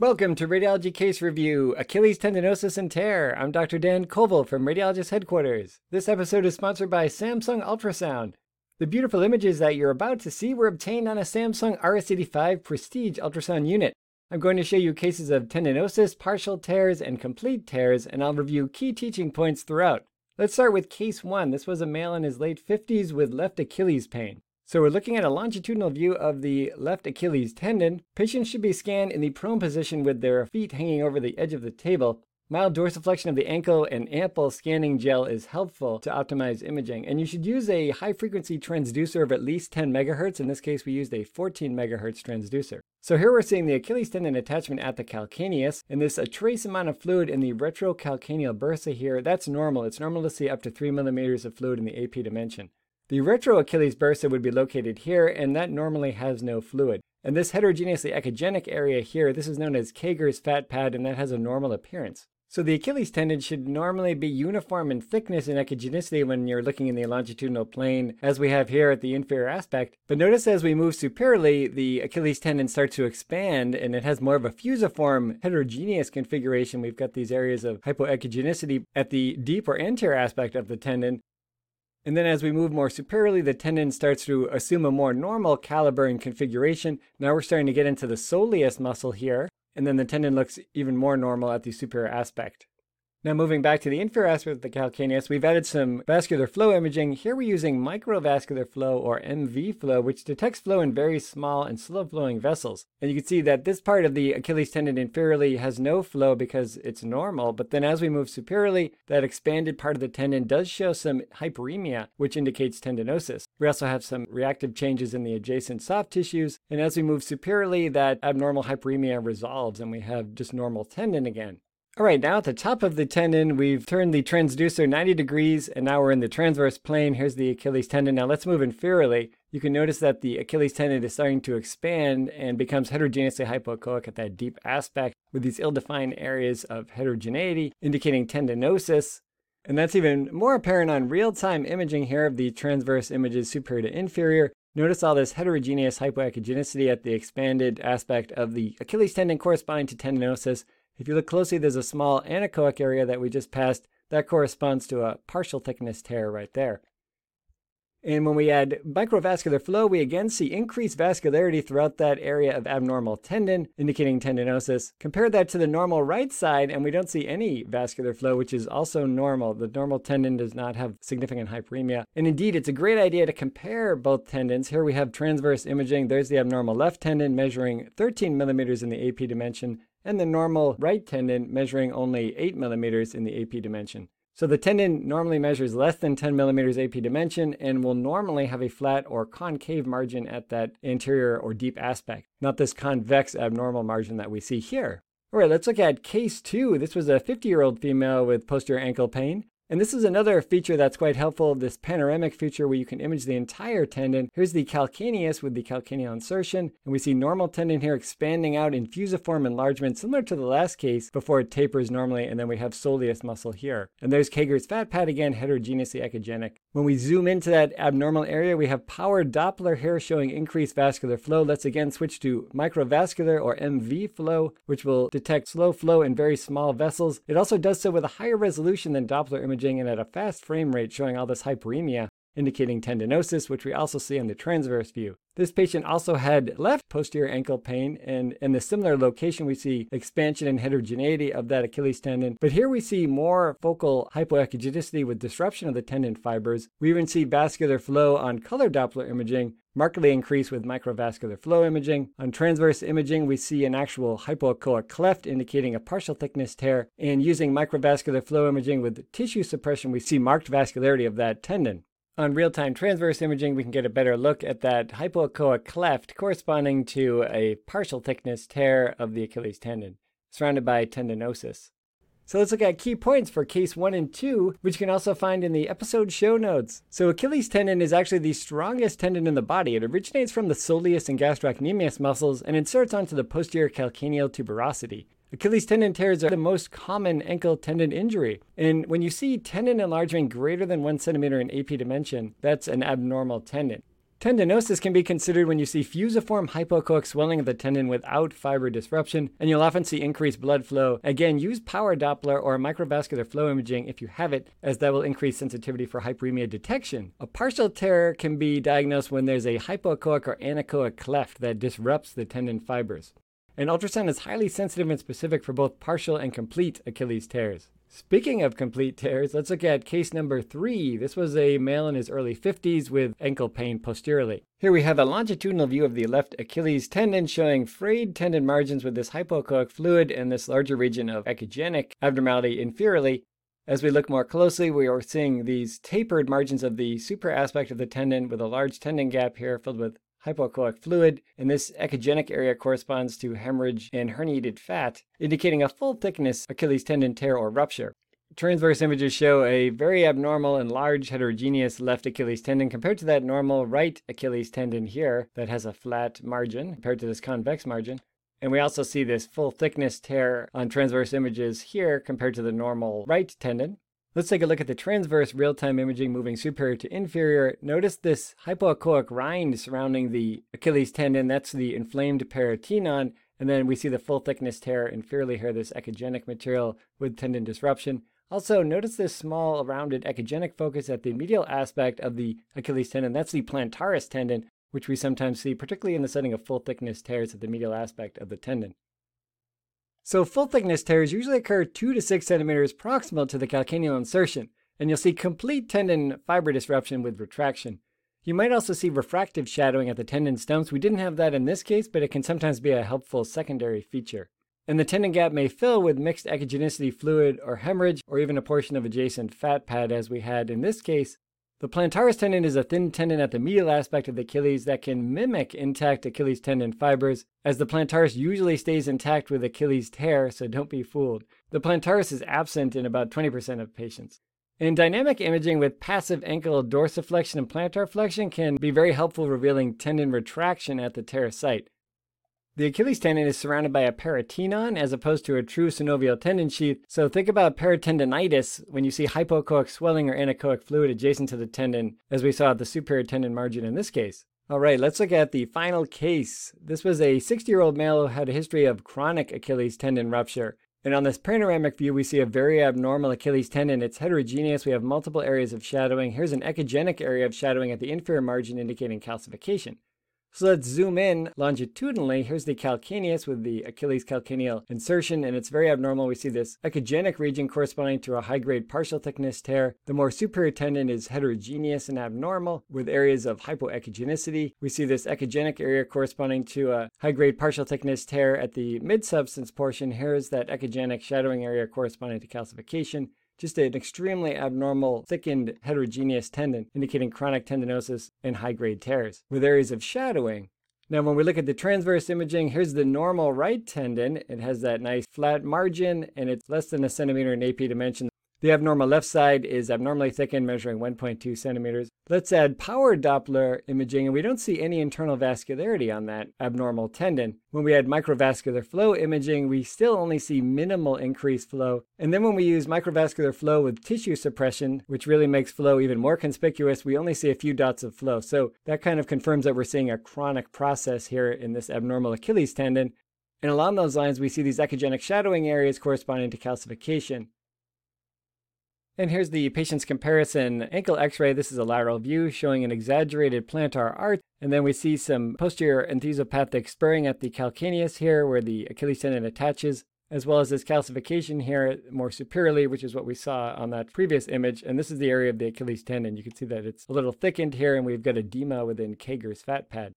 Welcome to Radiology Case Review, Achilles Tendinosis and Tear. I'm Dr. Dan Koval from Radiologist Headquarters. This episode is sponsored by Samsung Ultrasound. The beautiful images that you're about to see were obtained on a Samsung RS-85 Prestige ultrasound unit. I'm going to show you cases of tendinosis, partial tears, and complete tears, and I'll review key teaching points throughout. Let's start with case 1. This was a male in his late 50s with left Achilles pain. So we're looking at a longitudinal view of the left Achilles tendon. Patients should be scanned in the prone position with their feet hanging over the edge of the table. Mild dorsiflexion of the ankle and ample scanning gel is helpful to optimize imaging. And you should use a high-frequency transducer of at least 10 megahertz. In this case, we used a 14 megahertz transducer. So here we're seeing the Achilles tendon attachment at the calcaneus, and this a trace amount of fluid in the retrocalcaneal bursa here. That's normal. It's normal to see up to 3 millimeters of fluid in the AP dimension. The retro Achilles bursa would be located here, and that normally has no fluid. And this heterogeneously echogenic area here, this is known as Kager's fat pad, and that has a normal appearance. So the Achilles tendon should normally be uniform in thickness and echogenicity when you're looking in the longitudinal plane, as we have here at the inferior aspect. But notice as we move superiorly, the Achilles tendon starts to expand, and it has more of a fusiform, heterogeneous configuration. We've got these areas of hypoechogenicity at the deep or anterior aspect of the tendon. And then as we move more superiorly, the tendon starts to assume a more normal caliber and configuration. Now we're starting to get into the soleus muscle here, and then the tendon looks even more normal at the superior aspect. Now moving back to the inferior aspect of the calcaneus, we've added some vascular flow imaging. Here we're using microvascular flow, or MV flow, which detects flow in very small and slow-flowing vessels. And you can see that this part of the Achilles tendon inferiorly has no flow because it's normal, but then as we move superiorly, that expanded part of the tendon does show some hyperemia, which indicates tendinosis. We also have some reactive changes in the adjacent soft tissues, and as we move superiorly, that abnormal hyperemia resolves, and we have just normal tendon again. All right, now at the top of the tendon, we've turned the transducer 90 degrees, and now we're in the transverse plane. Here's the Achilles tendon. Now let's move inferiorly. You can notice that the Achilles tendon is starting to expand and becomes heterogeneously hypoechoic at that deep aspect with these ill-defined areas of heterogeneity, indicating tendinosis. And that's even more apparent on real-time imaging here of the transverse images superior to inferior. Notice all this heterogeneous hypoechogenicity at the expanded aspect of the Achilles tendon corresponding to tendinosis. If you look closely, there's a small anechoic area that we just passed. That corresponds to a partial thickness tear right there. And when we add microvascular flow, we again see increased vascularity throughout that area of abnormal tendon, indicating tendinosis. Compare that to the normal right side, and we don't see any vascular flow, which is also normal. The normal tendon does not have significant hyperemia. And indeed, it's a great idea to compare both tendons. Here we have transverse imaging. There's the abnormal left tendon measuring 13 millimeters in the AP dimension, and the normal right tendon measuring only 8 millimeters in the AP dimension. So the tendon normally measures less than 10 millimeters AP dimension and will normally have a flat or concave margin at that anterior or deep aspect, not this convex abnormal margin that we see here. All right, let's look at case 2. This was a 50-year-old female with posterior ankle pain. And this is another feature that's quite helpful, this panoramic feature where you can image the entire tendon. Here's the calcaneus with the calcaneal insertion, and we see normal tendon here expanding out in fusiform enlargement, similar to the last case, before it tapers normally, and then we have soleus muscle here. And there's Kager's fat pad again, heterogeneously echogenic. When we zoom into that abnormal area, we have powered Doppler here showing increased vascular flow. Let's again switch to microvascular or MV flow, which will detect slow flow in very small vessels. It also does so with a higher resolution than Doppler imaging, and at a fast frame rate showing all this hyperemia, indicating tendinosis, which we also see in the transverse view. This patient also had left posterior ankle pain, and in the similar location we see expansion and heterogeneity of that Achilles tendon, but here we see more focal hypoechogenicity with disruption of the tendon fibers. We even see vascular flow on color Doppler imaging markedly increased with microvascular flow imaging. On transverse imaging, we see an actual hypoechoic cleft indicating a partial thickness tear, and using microvascular flow imaging with tissue suppression, we see marked vascularity of that tendon. On real-time transverse imaging, we can get a better look at that hypoechoic cleft corresponding to a partial thickness tear of the Achilles tendon, surrounded by tendinosis. So let's look at key points for case 1 and 2, which you can also find in the episode show notes. So Achilles tendon is actually the strongest tendon in the body. It originates from the soleus and gastrocnemius muscles and inserts onto the posterior calcaneal tuberosity. Achilles tendon tears are the most common ankle tendon injury. And when you see tendon enlargement greater than 1 centimeter in AP dimension, that's an abnormal tendon. Tendinosis can be considered when you see fusiform hypochoic swelling of the tendon without fiber disruption, and you'll often see increased blood flow. Again, use power Doppler or microvascular flow imaging if you have it, as that will increase sensitivity for hyperemia detection. A partial tear can be diagnosed when there's a hypochoic or anechoic cleft that disrupts the tendon fibers. An ultrasound is highly sensitive and specific for both partial and complete Achilles tears. Speaking of complete tears, let's look at case number 3. This was a male in his early 50s with ankle pain posteriorly. Here we have a longitudinal view of the left Achilles tendon showing frayed tendon margins with this hypochoic fluid and this larger region of echogenic abnormality inferiorly. As we look more closely, we are seeing these tapered margins of the superior aspect of the tendon with a large tendon gap here filled with hypochoic fluid, and this echogenic area corresponds to hemorrhage and herniated fat, indicating a full thickness Achilles tendon tear or rupture. Transverse images show a very abnormal and large heterogeneous left Achilles tendon compared to that normal right Achilles tendon here that has a flat margin compared to this convex margin. And we also see this full thickness tear on transverse images here compared to the normal right tendon. Let's take a look at the transverse real-time imaging moving superior to inferior. Notice this hypoechoic rind surrounding the Achilles tendon. That's the inflamed paratenon. And then we see the full thickness tear inferiorly here, this echogenic material with tendon disruption. Also, notice this small rounded echogenic focus at the medial aspect of the Achilles tendon. That's the plantaris tendon, which we sometimes see, particularly in the setting of full thickness tears at the medial aspect of the tendon. So full-thickness tears usually occur 2 to 6 centimeters proximal to the calcaneal insertion, and you'll see complete tendon fiber disruption with retraction. You might also see refractive shadowing at the tendon stumps. We didn't have that in this case, but it can sometimes be a helpful secondary feature. And the tendon gap may fill with mixed echogenicity fluid or hemorrhage, or even a portion of adjacent fat pad as we had in this case. The plantaris tendon is a thin tendon at the medial aspect of the Achilles that can mimic intact Achilles tendon fibers, as the plantaris usually stays intact with Achilles tear, so don't be fooled. The plantaris is absent in about 20% of patients. And dynamic imaging with passive ankle dorsiflexion and plantar flexion can be very helpful revealing tendon retraction at the tear site. The Achilles tendon is surrounded by a paratenon as opposed to a true synovial tendon sheath, so think about paratendinitis when you see hypochoic swelling or anechoic fluid adjacent to the tendon, as we saw at the superior tendon margin in this case. All right, let's look at the final case. This was a 60-year-old male who had a history of chronic Achilles tendon rupture. And on this panoramic view, we see a very abnormal Achilles tendon. It's heterogeneous. We have multiple areas of shadowing. Here's an echogenic area of shadowing at the inferior margin indicating calcification. So let's zoom in longitudinally. Here's the calcaneus with the Achilles calcaneal insertion, and it's very abnormal. We see this echogenic region corresponding to a high-grade partial thickness tear. The more superior tendon is heterogeneous and abnormal with areas of hypoechogenicity. We see this echogenic area corresponding to a high-grade partial thickness tear at the mid-substance portion. Here's that echogenic shadowing area corresponding to calcification. Just an extremely abnormal, thickened, heterogeneous tendon, indicating chronic tendinosis and high-grade tears, with areas of shadowing. Now, when we look at the transverse imaging, here's the normal right tendon. It has that nice flat margin, and it's less than a centimeter in AP dimension. The abnormal left side is abnormally thickened, measuring 1.2 centimeters. Let's add power Doppler imaging, and we don't see any internal vascularity on that abnormal tendon. When we add microvascular flow imaging, we still only see minimal increased flow. And then when we use microvascular flow with tissue suppression, which really makes flow even more conspicuous, we only see a few dots of flow. So that kind of confirms that we're seeing a chronic process here in this abnormal Achilles tendon. And along those lines, we see these echogenic shadowing areas corresponding to calcification. And here's the patient's comparison ankle x-ray. This is a lateral view showing an exaggerated plantar arch. And then we see some posterior enthesopathic spurring at the calcaneus here where the Achilles tendon attaches, as well as this calcification here more superiorly, which is what we saw on that previous image. And this is the area of the Achilles tendon. You can see that it's a little thickened here, and we've got edema within Kager's fat pad.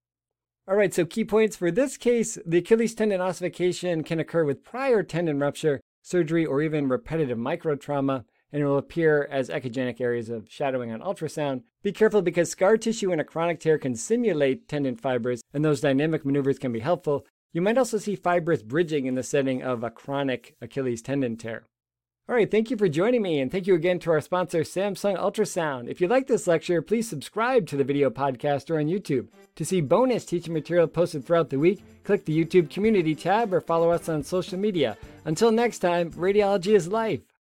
All right, so key points for this case. The Achilles tendon ossification can occur with prior tendon rupture, surgery, or even repetitive microtrauma, and it will appear as echogenic areas of shadowing on ultrasound. Be careful because scar tissue in a chronic tear can simulate tendon fibers, and those dynamic maneuvers can be helpful. You might also see fibrous bridging in the setting of a chronic Achilles tendon tear. All right, thank you for joining me, and thank you again to our sponsor, Samsung Ultrasound. If you like this lecture, please subscribe to the video podcast or on YouTube. To see bonus teaching material posted throughout the week, click the YouTube community tab or follow us on social media. Until next time, radiology is life.